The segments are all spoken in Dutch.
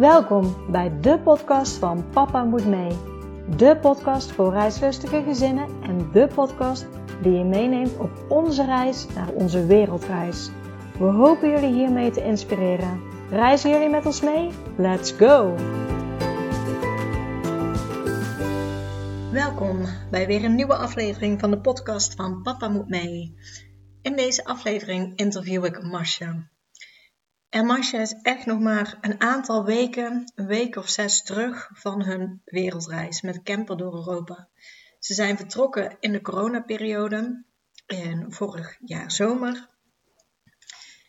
Welkom bij de podcast van Papa Moet Mee. De podcast voor reislustige gezinnen en de podcast die je meeneemt op onze reis naar onze wereldreis. We hopen jullie hiermee te inspireren. Reizen jullie met ons mee? Let's go! Welkom bij weer een nieuwe aflevering van de podcast van Papa Moet Mee. In deze aflevering interview ik Masha. En Masha is echt nog maar een aantal weken, een week of 6 terug van hun wereldreis met camper door Europa. Ze zijn vertrokken in de coronaperiode in vorig jaar zomer.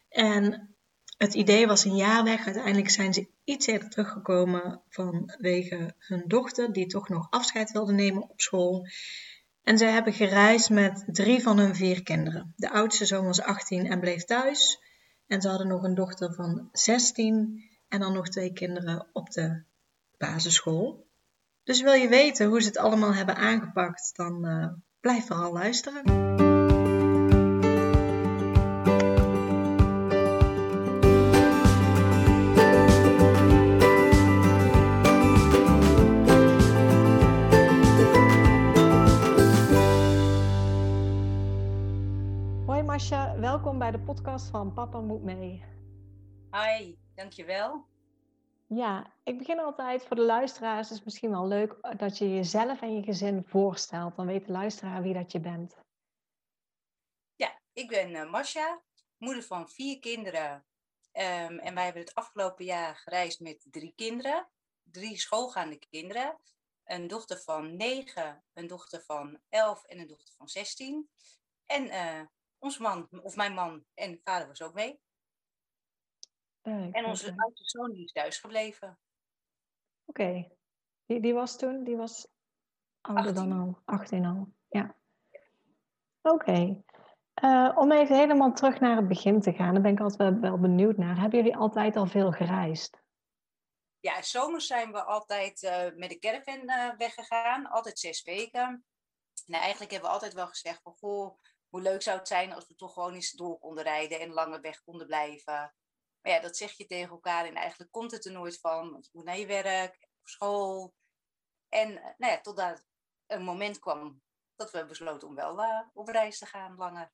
En het idee was een jaar weg. Uiteindelijk zijn ze iets eerder teruggekomen vanwege hun dochter die toch nog afscheid wilde nemen op school. En zij hebben gereisd met 3 van hun 4 kinderen. De oudste zoon was 18 en bleef thuis. En ze hadden nog een dochter van 16 en dan nog 2 kinderen op de basisschool. Dus wil je weten hoe ze het allemaal hebben aangepakt, dan blijf vooral luisteren. Masha, welkom bij de podcast van Papa Moet Mee. Hoi, dankjewel. Ja, ik begin altijd voor de luisteraars. Het is misschien wel leuk dat je jezelf en je gezin voorstelt. Dan weet de luisteraar wie dat je bent. Ja, ik ben Masha, moeder van 4 kinderen. En wij hebben het afgelopen jaar gereisd met 3 kinderen. 3 schoolgaande kinderen. Een dochter van 9, een dochter van 11 en een dochter van 16. En... Ons man, of mijn man en vader was ook mee. En onze oudste zoon is thuis gebleven. Oké. Die was toen, die was ouder 18. Dan al, 18 al. Ja. Oké. Om even helemaal terug naar het begin te gaan, daar ben ik altijd wel benieuwd naar. Hebben jullie altijd al veel gereisd? Ja, zomers zijn we altijd met de caravan weggegaan. Altijd 6 weken. Nou, eigenlijk hebben we altijd wel gezegd van, goh... Hoe leuk zou het zijn als we toch gewoon eens door konden rijden en langer weg konden blijven. Maar ja, dat zeg je tegen elkaar en eigenlijk komt het er nooit van. Want je moet naar je werk, op school. En nou ja, totdat een moment kwam dat we besloten om wel op reis te gaan langer.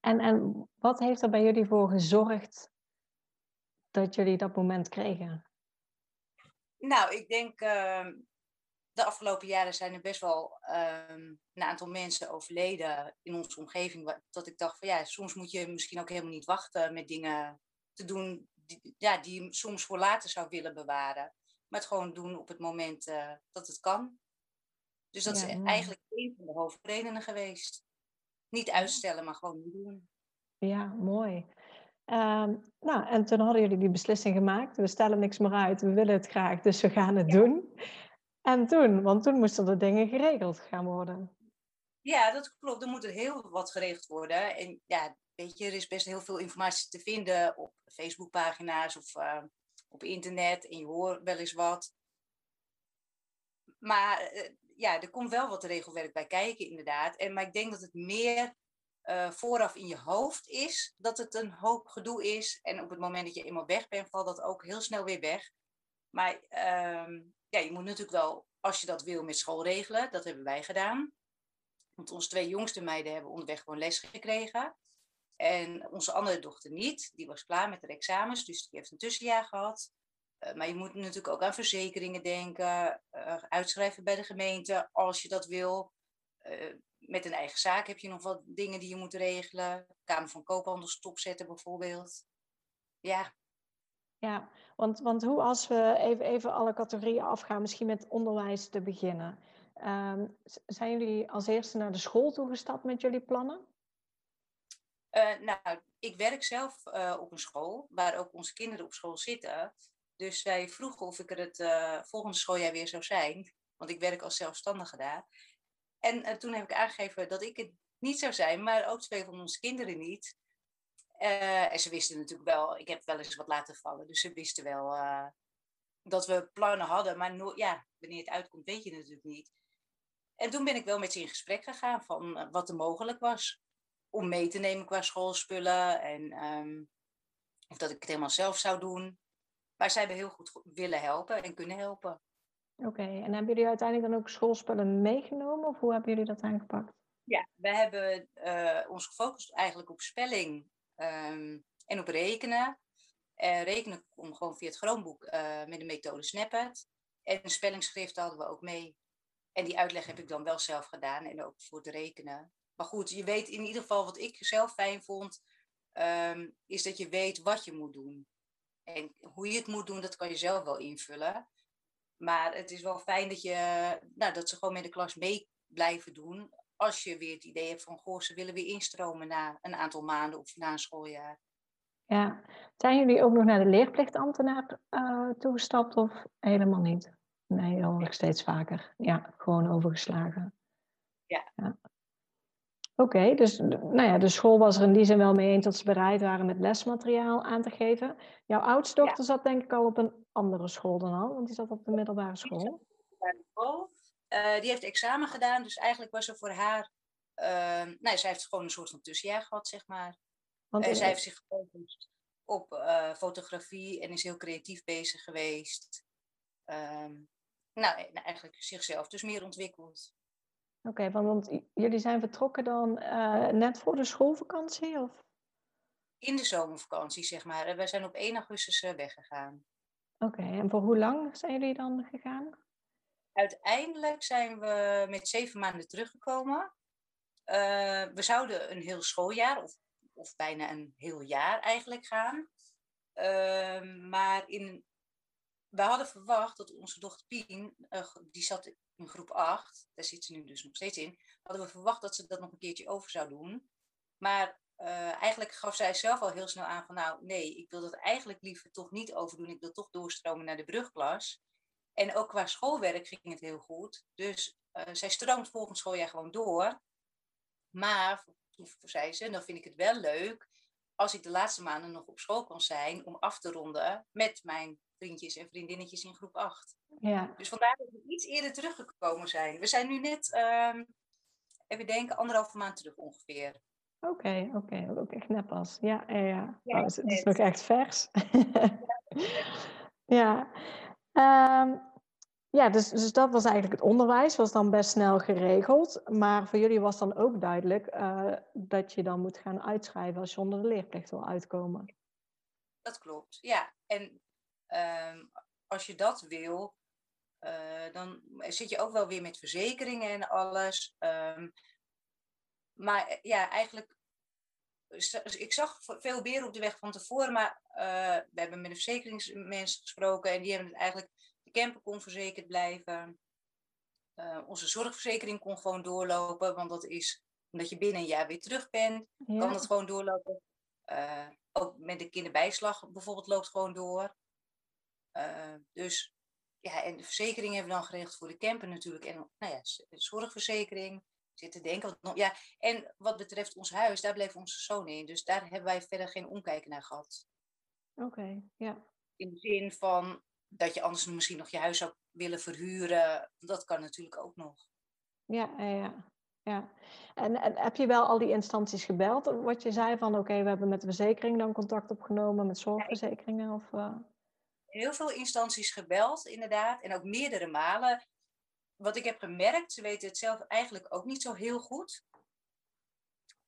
En wat heeft er bij jullie voor gezorgd dat jullie dat moment kregen? Nou, ik denk... De afgelopen jaren zijn er best wel een aantal mensen overleden in onze omgeving. Dat ik dacht van ja, soms moet je misschien ook helemaal niet wachten met dingen te doen die je soms voor later zou willen bewaren. Maar het gewoon doen op het moment dat het kan. Dus dat is eigenlijk een van de hoofdredenen geweest. Niet uitstellen, maar gewoon doen. Ja, mooi. Nou, en toen hadden jullie die beslissing gemaakt. We stellen niks meer uit, we willen het graag, dus we gaan het doen. En toen, want toen moesten er dingen geregeld gaan worden. Ja, dat klopt. Er moet er heel wat geregeld worden. En ja, weet je, er is best heel veel informatie te vinden op Facebookpagina's of op internet. En je hoort wel eens wat. Maar ja, er komt wel wat regelwerk bij kijken inderdaad. Maar ik denk dat het meer vooraf in je hoofd is. Dat het een hoop gedoe is. En op het moment dat je eenmaal weg bent, valt dat ook heel snel weer weg. Maar... Ja, je moet natuurlijk wel, als je dat wil, met school regelen. Dat hebben wij gedaan. Want onze 2 jongste meiden hebben onderweg gewoon les gekregen. En onze andere dochter niet. Die was klaar met haar examens, dus die heeft een tussenjaar gehad. Maar je moet natuurlijk ook aan verzekeringen denken. Uitschrijven bij de gemeente, als je dat wil. Met een eigen zaak heb je nog wat dingen die je moet regelen. Kamer van Koophandel stopzetten bijvoorbeeld. Ja. Ja, want hoe als we even alle categorieën afgaan, misschien met onderwijs te beginnen. Zijn jullie als eerste naar de school toegestapt met jullie plannen? Nou, ik werk zelf op een school, waar ook onze kinderen op school zitten. Dus zij vroegen of ik er het volgende schooljaar weer zou zijn. Want ik werk als zelfstandige daar. En toen heb ik aangegeven dat ik het niet zou zijn, maar ook 2 van onze kinderen niet. En ze wisten natuurlijk wel, ik heb wel eens wat laten vallen. Dus ze wisten wel dat we plannen hadden. Maar wanneer het uitkomt weet je het natuurlijk niet. En toen ben ik wel met ze in gesprek gegaan van wat er mogelijk was. Om mee te nemen qua schoolspullen. En of dat ik het helemaal zelf zou doen. waar zij heel goed willen helpen en kunnen helpen. Oké, en hebben jullie uiteindelijk dan ook schoolspullen meegenomen of hoe hebben jullie dat aangepakt? Ja, we hebben ons gefocust eigenlijk op spelling en op rekenen. Rekenen kon gewoon via het Groenboek met de methode Snappert. En een spellingsschrift hadden we ook mee. En die uitleg heb ik dan wel zelf gedaan en ook voor het rekenen. Maar goed, je weet in ieder geval wat ik zelf fijn vond, is dat je weet wat je moet doen. En hoe je het moet doen, dat kan je zelf wel invullen. Maar het is wel fijn dat, dat ze gewoon met de klas mee blijven doen. Als je weer het idee hebt van, goh, ze willen weer instromen na een aantal maanden of na een schooljaar. Ja, zijn jullie ook nog naar de leerplichtambtenaar toegestapt of helemaal niet? Nee, dan nog steeds vaker. Ja, gewoon overgeslagen. Ja. Oké, dus de school was er in die zin wel mee eens dat ze bereid waren met lesmateriaal aan te geven. Jouw oudste dochter zat denk ik al op een andere school dan al, want die zat op de middelbare school. Die heeft examen gedaan, dus eigenlijk was er voor haar... zij heeft gewoon een soort van tussenjaar gehad, zeg maar. Zij heeft zich gefocust op fotografie en is heel creatief bezig geweest. Eigenlijk zichzelf dus meer ontwikkeld. Oké, want jullie zijn vertrokken dan net voor de schoolvakantie? Of? In de zomervakantie, zeg maar. Wij zijn op 1 augustus weggegaan. Oké, en voor hoe lang zijn jullie dan gegaan? Uiteindelijk zijn we met 7 maanden teruggekomen. We zouden een heel schooljaar of bijna een heel jaar eigenlijk gaan. Maar we hadden verwacht dat onze dochter Pien, die zat in groep 8, daar zit ze nu dus nog steeds in, hadden we verwacht dat ze dat nog een keertje over zou doen. Maar eigenlijk gaf zij zelf al heel snel aan van nee, ik wil dat eigenlijk liever toch niet overdoen. Ik wil toch doorstromen naar de brugklas. En ook qua schoolwerk ging het heel goed. Dus zij stroomt volgend schooljaar gewoon door. Maar, toen zei ze, dan vind ik het wel leuk als ik de laatste maanden nog op school kan zijn om af te ronden met mijn vriendjes en vriendinnetjes in groep 8. Ja. Dus vandaar dat we iets eerder teruggekomen zijn. We zijn nu net, even denken, 1,5 maand terug ongeveer. Oké, ook echt net pas. Ja. Oh, het is nog echt vers. Ja. Dus dat was eigenlijk het onderwijs, was dan best snel geregeld. Maar voor jullie was dan ook duidelijk dat je dan moet gaan uitschrijven als je onder de leerplicht wil uitkomen. Dat klopt, ja. En als je dat wil, dan zit je ook wel weer met verzekeringen en alles. Maar ja, eigenlijk, ik zag veel beren op de weg van tevoren. Maar we hebben met een verzekeringsmens gesproken en die hebben het eigenlijk... De camper kon verzekerd blijven. Onze zorgverzekering kon gewoon doorlopen. Want dat is, omdat je binnen een jaar weer terug bent, kan dat gewoon doorlopen. Ook met de kinderbijslag bijvoorbeeld loopt gewoon door. Dus ja, en de verzekering hebben we dan geregeld voor de camper natuurlijk. En de zorgverzekering. Zit te denken. Ja, en wat betreft ons huis, daar bleef onze zoon in. Dus daar hebben wij verder geen omkijken naar gehad. Oké. In de zin van... dat je anders misschien nog je huis zou willen verhuren. Dat kan natuurlijk ook nog. Ja. En heb je wel al die instanties gebeld? Wat je zei van, we hebben met de verzekering dan contact opgenomen. Met zorgverzekeringen? Of, Heel veel instanties gebeld, inderdaad. En ook meerdere malen. Wat ik heb gemerkt, ze weten het zelf eigenlijk ook niet zo heel goed.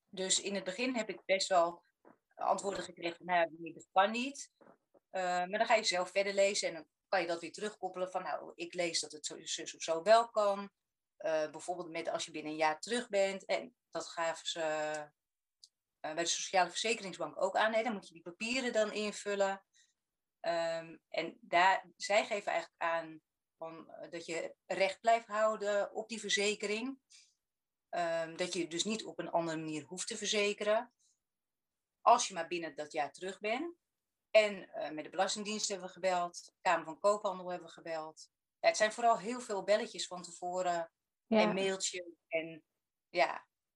Dus in het begin heb ik best wel antwoorden gekregen. Dat kan niet. Maar dan ga je zelf verder lezen en dan kan je dat weer terugkoppelen van ik lees dat het zus of zo wel kan. Bijvoorbeeld met als je binnen een jaar terug bent. En dat gaven ze bij de Sociale Verzekeringsbank ook aan. Dan moet je die papieren dan invullen. Zij geven eigenlijk aan van, dat je recht blijft houden op die verzekering. Dat je dus niet op een andere manier hoeft te verzekeren. Als je maar binnen dat jaar terug bent. En met de Belastingdienst hebben we gebeld. Kamer van Koophandel hebben we gebeld. Ja, het zijn vooral heel veel belletjes van tevoren. Ja. En mailtjes.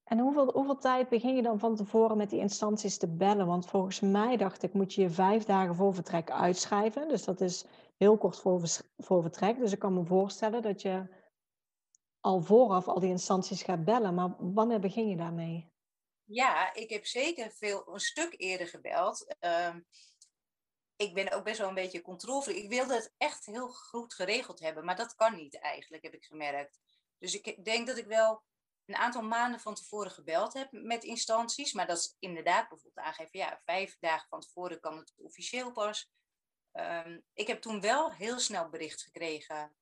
En hoeveel tijd begin je dan van tevoren met die instanties te bellen? Want volgens mij dacht ik, moet je je 5 dagen voor vertrek uitschrijven. Dus dat is heel kort voor vertrek. Dus ik kan me voorstellen dat je al vooraf al die instanties gaat bellen. Maar wanneer begin je daarmee? Ja, ik heb zeker een stuk eerder gebeld. ik ben ook best wel een beetje controlevol. Ik wilde het echt heel goed geregeld hebben, maar dat kan niet eigenlijk, heb ik gemerkt. Dus ik denk dat ik wel een aantal maanden van tevoren gebeld heb met instanties. Maar dat is inderdaad bijvoorbeeld aangeven, ja, 5 dagen van tevoren kan het officieel pas. Ik heb toen wel heel snel bericht gekregen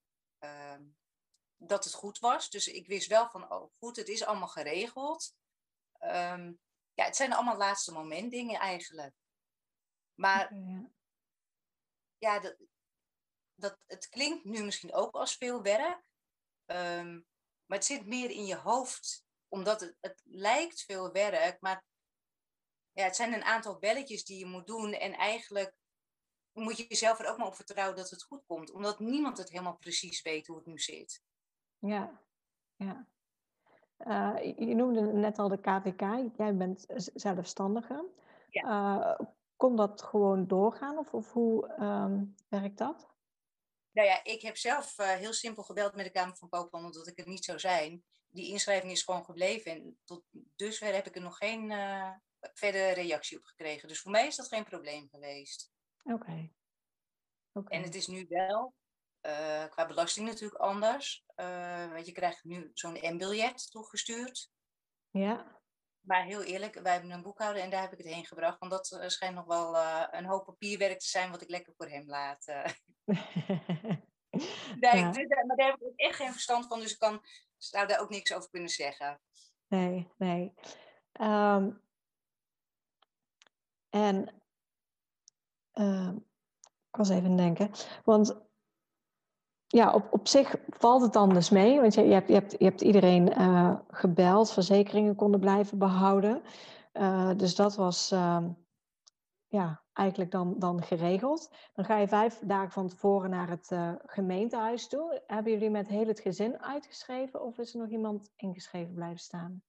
dat het goed was. Dus ik wist wel van, oh goed, het is allemaal geregeld. Ja, het zijn allemaal laatste moment dingen eigenlijk. Maar ja, het klinkt nu misschien ook als veel werk. Maar het zit meer in je hoofd. Omdat het lijkt veel werk. Maar ja, het zijn een aantal belletjes die je moet doen. En eigenlijk moet je jezelf er ook maar op vertrouwen dat het goed komt. Omdat niemand het helemaal precies weet hoe het nu zit. Ja, ja. Je noemde net al de KVK. Jij bent zelfstandige. Ja. Kon dat gewoon doorgaan of hoe werkt dat? Nou ja, ik heb zelf heel simpel gebeld met de Kamer van Koophandel omdat ik het niet zou zijn. Die inschrijving is gewoon gebleven en tot dusver heb ik er nog geen verdere reactie op gekregen. Dus voor mij is dat geen probleem geweest. Oké. En het is nu wel, qua belasting natuurlijk anders. Want je krijgt nu zo'n M-biljet toegestuurd. Ja. Maar heel eerlijk, wij hebben een boekhouder en daar heb ik het heen gebracht. Want dat schijnt nog wel een hoop papierwerk te zijn wat ik lekker voor hem laat. Maar daar heb ik echt geen verstand van. Dus ik zou daar ook niks over kunnen zeggen. Nee. Ik was even denken. Want ja, op zich valt het anders mee. Want je hebt iedereen gebeld. Verzekeringen konden blijven behouden. Dus dat was eigenlijk dan geregeld. Dan ga je 5 dagen van tevoren naar het gemeentehuis toe. Hebben jullie met heel het gezin uitgeschreven? Of is er nog iemand ingeschreven blijven staan?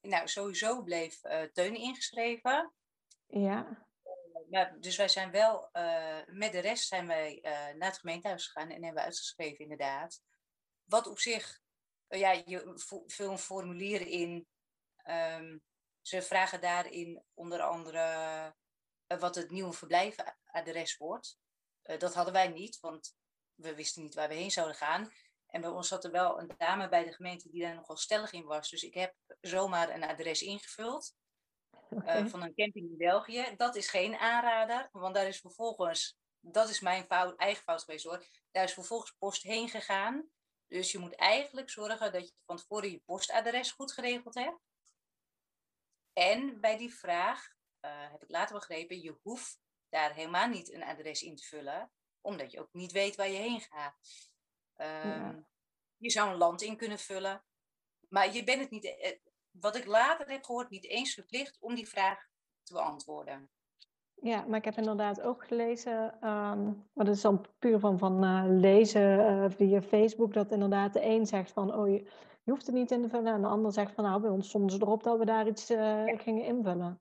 Nou, sowieso bleef Teun ingeschreven. Ja. Ja, dus wij zijn wel, met de rest zijn wij naar het gemeentehuis gegaan en hebben uitgeschreven inderdaad. Wat op zich, je vult een formulier in. Ze vragen daarin onder andere wat het nieuwe verblijfadres wordt. Dat hadden wij niet, want we wisten niet waar we heen zouden gaan. En bij ons zat er wel een dame bij de gemeente die daar nogal stellig in was. Dus ik heb zomaar een adres ingevuld. Okay. Van een camping in België. Dat is geen aanrader, want daar is vervolgens, dat is mijn eigen fout geweest hoor, daar is vervolgens post heen gegaan. Dus je moet eigenlijk zorgen dat je van tevoren je postadres goed geregeld hebt. En bij die vraag, heb ik later begrepen, je hoeft daar helemaal niet een adres in te vullen, omdat je ook niet weet waar je heen gaat. Je zou een land in kunnen vullen, maar je bent het niet... wat ik later heb gehoord, niet eens verplicht om die vraag te beantwoorden. Ja, maar ik heb inderdaad ook gelezen, maar dat is dan puur van lezen via Facebook, dat inderdaad de een zegt van, oh, je hoeft het niet in te vullen. En de ander zegt van, nou, bij ons stonden ze erop dat we daar iets gingen invullen.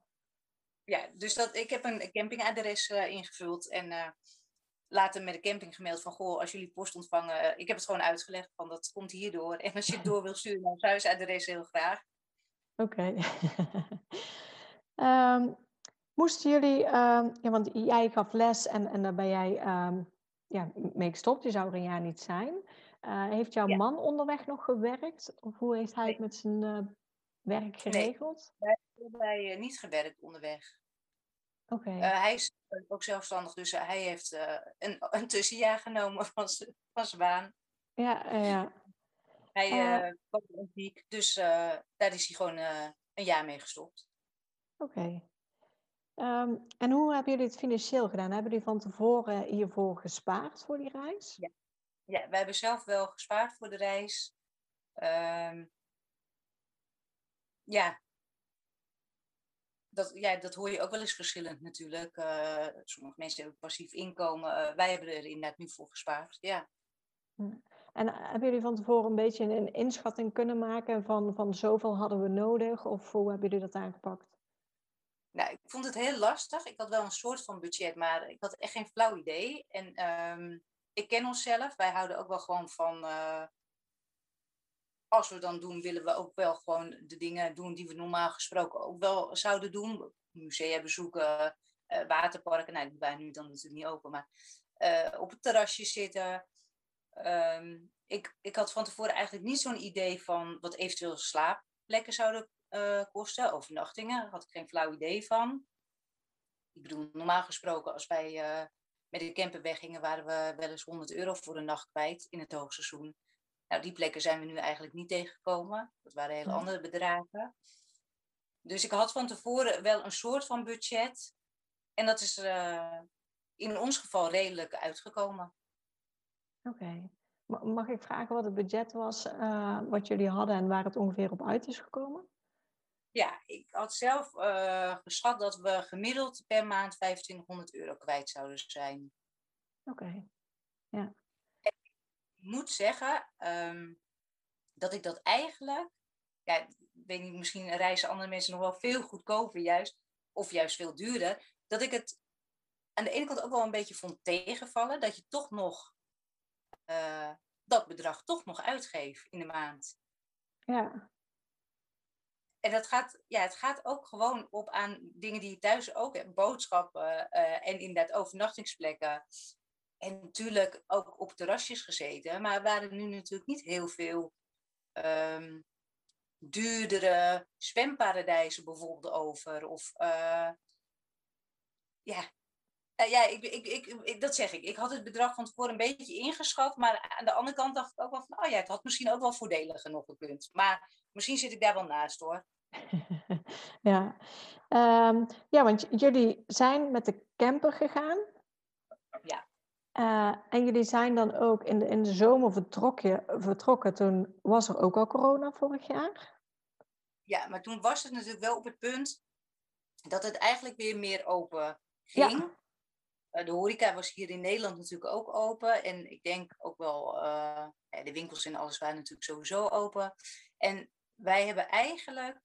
Ja, dus ik heb een campingadres ingevuld en later met de camping gemaild van, goh, als jullie post ontvangen, ik heb het gewoon uitgelegd van, dat komt hierdoor. En als je het door wil sturen naar ons huisadres, heel graag. Oké. Moesten jullie, want jij gaf les en daar ben jij mee gestopt, je zou er een jaar niet zijn. Heeft jouw man onderweg nog gewerkt? Of hoe heeft hij het met zijn werk geregeld? Nee, wij hebben niet gewerkt onderweg. Oké. Hij is ook zelfstandig, dus hij heeft een tussenjaar genomen van zijn baan. Ja. Hij was ziek, dus daar is hij gewoon een jaar mee gestopt. Oké. En hoe hebben jullie het financieel gedaan? Hebben jullie van tevoren hiervoor gespaard voor die reis? Ja, wij hebben zelf wel gespaard voor de reis. Dat hoor je ook wel eens verschillend natuurlijk. Sommige mensen hebben passief inkomen. Wij hebben er inderdaad nu voor gespaard, ja. En hebben jullie van tevoren een beetje een inschatting kunnen maken van zoveel hadden we nodig? Of hoe hebben jullie dat aangepakt? Nou, ik vond het heel lastig. Ik had wel een soort van budget, maar ik had echt geen flauw idee. En ik ken onszelf. Wij houden ook wel gewoon van... als we dan doen, willen we ook wel gewoon de dingen doen die we normaal gesproken ook wel zouden doen. Musea bezoeken, waterparken, nou, die waren nu dan natuurlijk niet open, maar op het terrasje zitten. Ik had van tevoren eigenlijk niet zo'n idee van wat eventueel slaapplekken zouden kosten, overnachtingen. Daar had ik geen flauw idee van. Ik bedoel, normaal gesproken, als wij met de camper weggingen, waren we wel eens €100 voor de nacht kwijt in het hoogseizoen. Nou, die plekken zijn we nu eigenlijk niet tegengekomen. Dat waren hele andere bedragen. Dus ik had van tevoren wel een soort van budget. En dat is in ons geval redelijk uitgekomen. Oké. Mag ik vragen wat het budget was, wat jullie hadden en waar het ongeveer op uit is gekomen? Ja, ik had zelf geschat dat we gemiddeld per maand €2500 kwijt zouden zijn. Oké, ja. En ik moet zeggen dat ik dat eigenlijk, ja, ik weet niet, misschien reizen andere mensen nog wel veel goedkoper juist, of juist veel duurder, dat ik het aan de ene kant ook wel een beetje vond tegenvallen, dat je toch nog dat bedrag toch nog uitgeeft in de maand. Ja. En dat gaat, ja, het gaat ook gewoon op aan dingen die je thuis ook hebt. Boodschappen en inderdaad overnachtingsplekken. En natuurlijk ook op terrasjes gezeten. Maar er waren nu natuurlijk niet heel veel duurdere zwemparadijzen bijvoorbeeld over. Of ja... Ja, dat zeg ik. Ik had het bedrag van tevoren een beetje ingeschat. Maar aan de andere kant dacht ik ook wel van... Oh ja, het had misschien ook wel voordeliger nog gekund. Maar misschien zit ik daar wel naast, hoor. Ja. Ja, want jullie zijn met de camper gegaan. Ja. En jullie zijn dan ook in de zomer vertrokken. Toen was er ook al corona vorig jaar. Ja, maar toen was het natuurlijk wel op het punt... dat het eigenlijk weer meer open ging... Ja. De horeca was hier in Nederland natuurlijk ook open. En ik denk ook wel... de winkels en alles waren natuurlijk sowieso open. En wij hebben eigenlijk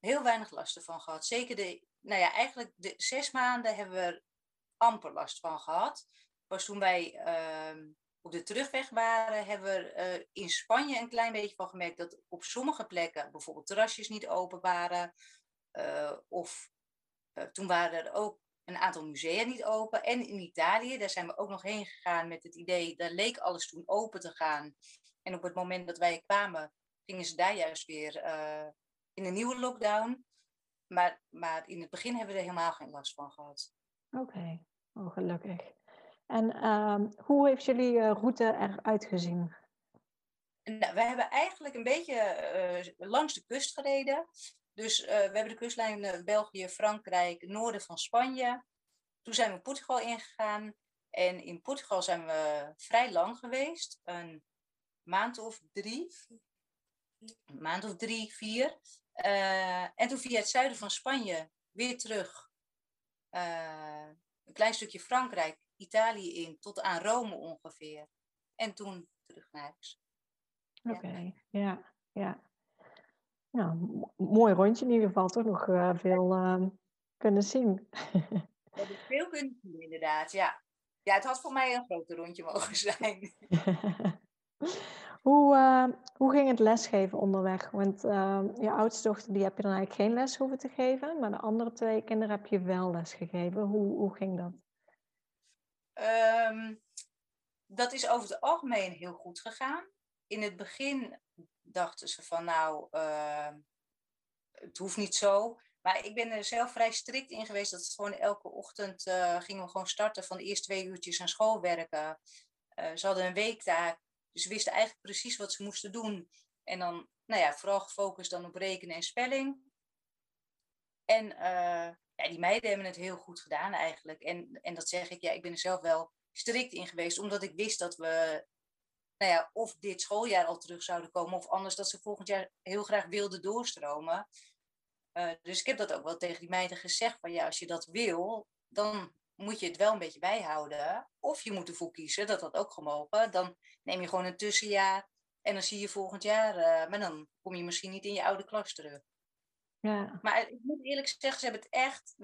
heel weinig last ervan gehad. Zeker de 6 maanden hebben we er amper last van gehad. Pas toen wij op de terugweg waren... hebben we er in Spanje een klein beetje van gemerkt... dat op sommige plekken bijvoorbeeld terrasjes niet open waren. Of toen waren er ook... een aantal musea niet open. En in Italië, daar zijn we ook nog heen gegaan met het idee... daar leek alles toen open te gaan. En op het moment dat wij kwamen... gingen ze daar juist weer in een nieuwe lockdown. Maar in het begin hebben we er helemaal geen last van gehad. Oké. Oh, gelukkig. En hoe heeft jullie route eruit gezien? Nou, we hebben eigenlijk een beetje langs de kust gereden... Dus we hebben de kustlijn België, Frankrijk, noorden van Spanje. Toen zijn we Portugal ingegaan. En in Portugal zijn we vrij lang geweest. Een maand of 3, 4. En toen via het zuiden van Spanje weer terug. Een klein stukje Frankrijk, Italië in, tot aan Rome ongeveer. En toen terug naar huis. Oké. Nou, mooi rondje in ieder geval. Toch nog veel kunnen zien. We hebben veel kunnen zien, inderdaad. Ja. Ja, het had voor mij een groter rondje mogen zijn. Hoe ging het lesgeven onderweg? Want je oudste dochter, die heb je dan eigenlijk geen les hoeven te geven. Maar de andere 2 kinderen heb je wel les gegeven. Hoe ging dat? Dat is over het algemeen heel goed gegaan. In het begin... dachten ze van het hoeft niet zo. Maar ik ben er zelf vrij strikt in geweest dat het gewoon elke ochtend gingen we gewoon starten van de eerst 2 uurtjes aan school werken. Ze hadden een weektaak, dus ze wisten eigenlijk precies wat ze moesten doen. En dan, vooral gefocust dan op rekenen en spelling. En die meiden hebben het heel goed gedaan eigenlijk. En dat zeg ik, ik ben er zelf wel strikt in geweest, omdat ik wist dat we... of dit schooljaar al terug zouden komen... of anders dat ze volgend jaar heel graag wilden doorstromen. Dus ik heb dat ook wel tegen die meiden gezegd... van ja, als je dat wil, dan moet je het wel een beetje bijhouden. Of je moet ervoor kiezen, dat had ook gemogen. Dan neem je gewoon een tussenjaar en dan zie je volgend jaar... maar dan kom je misschien niet in je oude klas terug. Ja. Maar ik moet eerlijk zeggen, ze hebben het echt...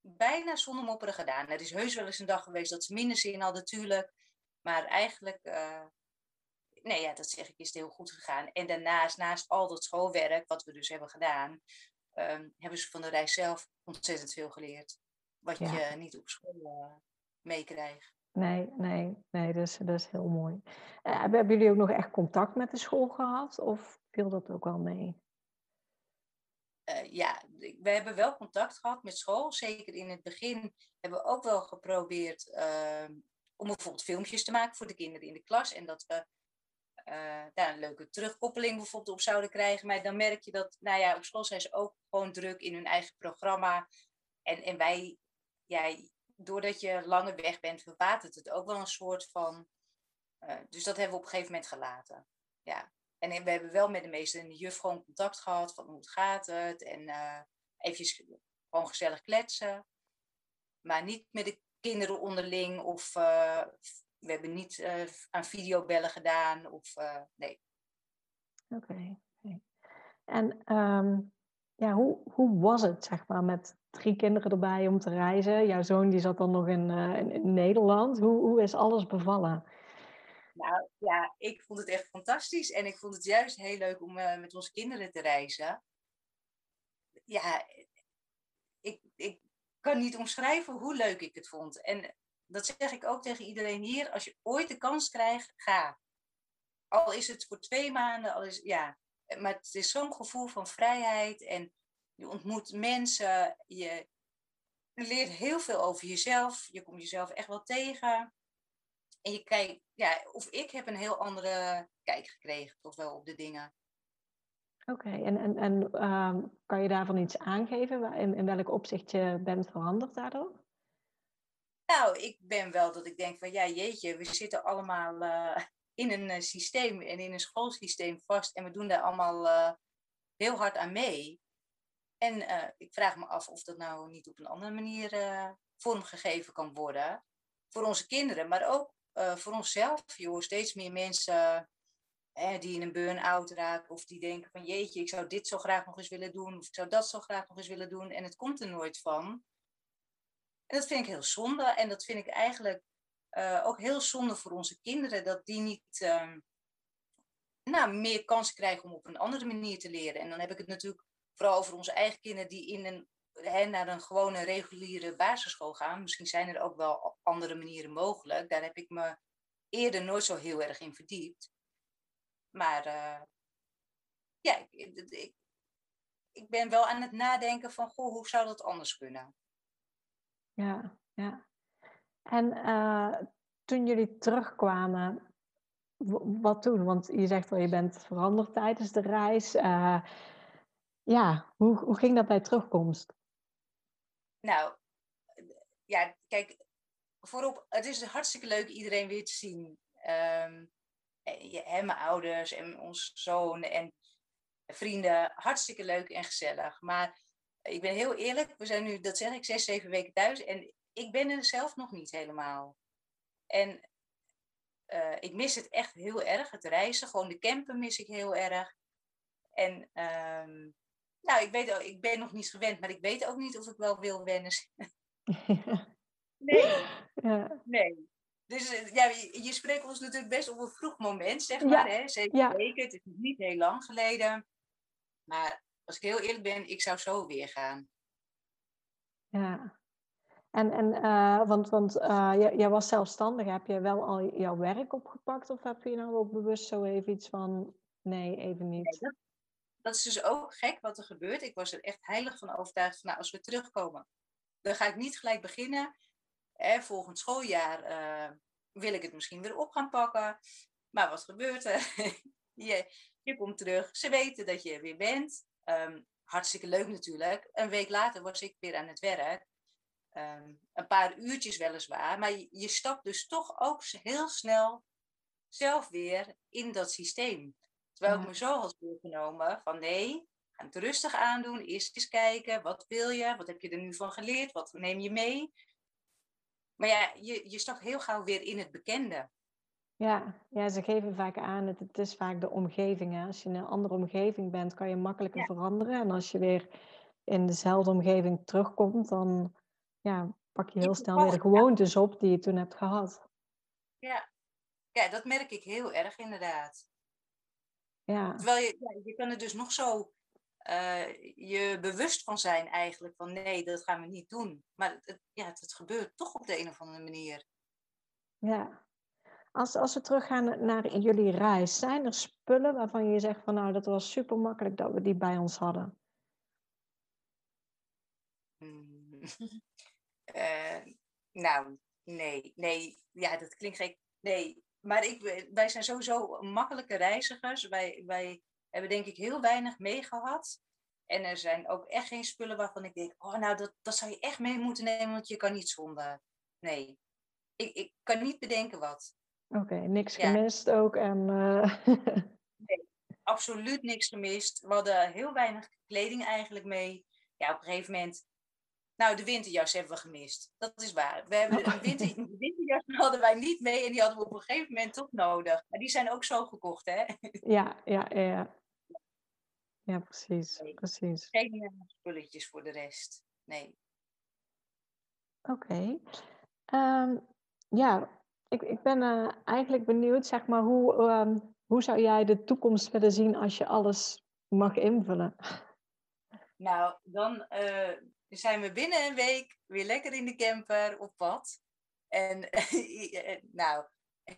bijna zonder mopperen gedaan. Er is heus wel eens een dag geweest dat ze minder zin hadden, natuurlijk. Maar eigenlijk... dat zeg ik, is het heel goed gegaan. En daarnaast, naast al dat schoolwerk, wat we dus hebben gedaan... hebben ze van de reis zelf ontzettend veel geleerd. Wat je niet op school meekrijgt. Nee, dat is heel mooi. Hebben jullie ook nog echt contact met de school gehad? Of viel dat ook wel mee? We hebben wel contact gehad met school. Zeker in het begin hebben we ook wel geprobeerd om bijvoorbeeld filmpjes te maken voor de kinderen in de klas. En dat we daar een leuke terugkoppeling bijvoorbeeld op zouden krijgen. Maar dan merk je dat, op school zijn ze ook gewoon druk in hun eigen programma. En wij, doordat je langer weg bent, verwatert het ook wel een soort van... dus dat hebben we op een gegeven moment gelaten. Ja. En we hebben wel met de meester en de juf gewoon contact gehad van hoe het gaat het. En eventjes gewoon gezellig kletsen. Maar niet met de kinderen onderling. Of we hebben niet aan videobellen gedaan. Of nee. Oké. En hoe was het, zeg maar, met 3 kinderen erbij om te reizen? Jouw zoon die zat dan nog in Nederland. Hoe is alles bevallen? Nou ja, ik vond het echt fantastisch. En ik vond het juist heel leuk om met onze kinderen te reizen. Ja, ik kan niet omschrijven hoe leuk ik het vond. En dat zeg ik ook tegen iedereen hier. Als je ooit de kans krijgt, ga. Al is het voor 2 maanden, maar het is zo'n gevoel van vrijheid. En je ontmoet mensen. Je leert heel veel over jezelf. Je komt jezelf echt wel tegen. En je kijkt, of ik heb een heel andere kijk gekregen, toch wel op de dingen. Oké, en kan je daarvan iets aangeven? In welk opzicht je bent veranderd daardoor? Nou, ik ben wel dat ik denk van, we zitten allemaal in een systeem en in een schoolsysteem vast. En we doen daar allemaal heel hard aan mee. En ik vraag me af of dat nou niet op een andere manier vormgegeven kan worden. Voor onze kinderen, maar ook voor onszelf. Je hoort steeds meer mensen die in een burn-out raken. Of die denken van ik zou dit zo graag nog eens willen doen. Of ik zou dat zo graag nog eens willen doen. En het komt er nooit van. En dat vind ik heel zonde. En dat vind ik eigenlijk ook heel zonde voor onze kinderen. Dat die niet meer kans krijgen om op een andere manier te leren. En dan heb ik het natuurlijk vooral over onze eigen kinderen die naar een gewone reguliere basisschool gaan. Misschien zijn er ook wel andere manieren mogelijk. Daar heb ik me eerder nooit zo heel erg in verdiept. Maar ik ben wel aan het nadenken van, hoe zou dat anders kunnen? Ja. En toen jullie terugkwamen, wat toen? Want je zegt al, je bent veranderd tijdens de reis. Hoe ging dat bij terugkomst? Nou, kijk, voorop, het is hartstikke leuk iedereen weer te zien. En mijn ouders en onze zoon en vrienden, hartstikke leuk en gezellig. Maar ik ben heel eerlijk, we zijn nu, dat zeg ik, 6-7 weken thuis en ik ben er zelf nog niet helemaal. En ik mis het echt heel erg, het reizen, gewoon de camper mis ik heel erg. En ik ben nog niet gewend, maar ik weet ook niet of ik wel wil wennen. Nee. Dus je spreekt ons natuurlijk best op een vroeg moment, zeg maar. Ja. Hè? 7 weken, het is niet heel lang geleden. Maar als ik heel eerlijk ben, ik zou zo weer gaan. Ja. Want jij was zelfstandig. Heb je wel al jouw werk opgepakt? Of heb je nou ook bewust zo even iets van, nee, even niet? Nee, dat is dus ook gek wat er gebeurt. Ik was er echt heilig van overtuigd van, als we terugkomen, dan ga ik niet gelijk beginnen. Volgend schooljaar wil ik het misschien weer op gaan pakken. Maar wat gebeurt er? Je komt terug. Ze weten dat je er weer bent. Hartstikke leuk natuurlijk. Een week later was ik weer aan het werk. Een paar uurtjes weliswaar. Maar je stapt dus toch ook heel snel zelf weer in dat systeem. Terwijl ik me zo had voorgenomen van nee, ga het rustig aandoen. Eerst eens kijken, wat wil je? Wat heb je er nu van geleerd? Wat neem je mee? Maar je stapt heel gauw weer in het bekende. Ja, ze geven vaak aan, het is vaak de omgeving. Hè? Als je in een andere omgeving bent, kan je makkelijker veranderen. En als je weer in dezelfde omgeving terugkomt, dan pak je heel snel weer de gewoontes op die je toen hebt gehad. Ja, dat merk ik heel erg inderdaad. Ja. Terwijl je kan het dus nog zo je bewust van zijn eigenlijk. Van nee, dat gaan we niet doen. Maar het gebeurt toch op de een of andere manier. Ja. Als we teruggaan naar jullie reis. Zijn er spullen waarvan je zegt van nou, dat was super makkelijk dat we die bij ons hadden? Nou, nee. Ja, dat klinkt gek. Nee, maar wij zijn sowieso makkelijke reizigers. Wij hebben denk ik heel weinig meegehad. En er zijn ook echt geen spullen waarvan ik denk... oh, nou, dat zou je echt mee moeten nemen, want je kan niet zonder. Nee, ik kan niet bedenken wat. Oké, niks gemist ook. Nee, absoluut niks gemist. We hadden heel weinig kleding eigenlijk mee. Ja, op een gegeven moment... Nou, de winterjas hebben we gemist. Dat is waar. We hebben de winterjas hadden wij niet mee en die hadden we op een gegeven moment toch nodig. Maar die zijn ook zo gekocht, hè? Ja. Ja, precies. Geen spulletjes voor de rest. Nee. Oké. Ik ben eigenlijk benieuwd, zeg maar, hoe zou jij de toekomst willen zien als je alles mag invullen? Nou, dan... zijn we binnen een week weer lekker in de camper op pad. En nou,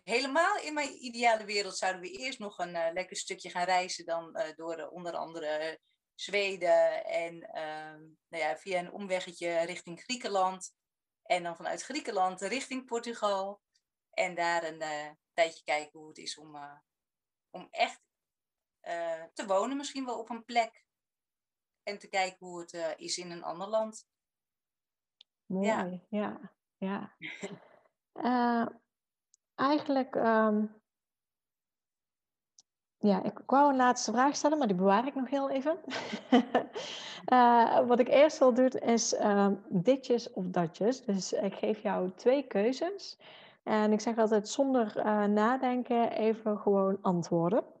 helemaal in mijn ideale wereld zouden we eerst nog een lekker stukje gaan reizen. Dan door onder andere Zweden en via een omweggetje richting Griekenland. En dan vanuit Griekenland richting Portugal. En daar een tijdje kijken hoe het is om echt te wonen. Misschien wel op een plek. En te kijken hoe het is in een ander land. Mooi, ja. Eigenlijk, ik wou een laatste vraag stellen, maar die bewaar ik nog heel even. Wat ik eerst wil doen is ditjes of datjes. Dus ik geef jou 2 keuzes. En ik zeg altijd zonder nadenken even gewoon antwoorden.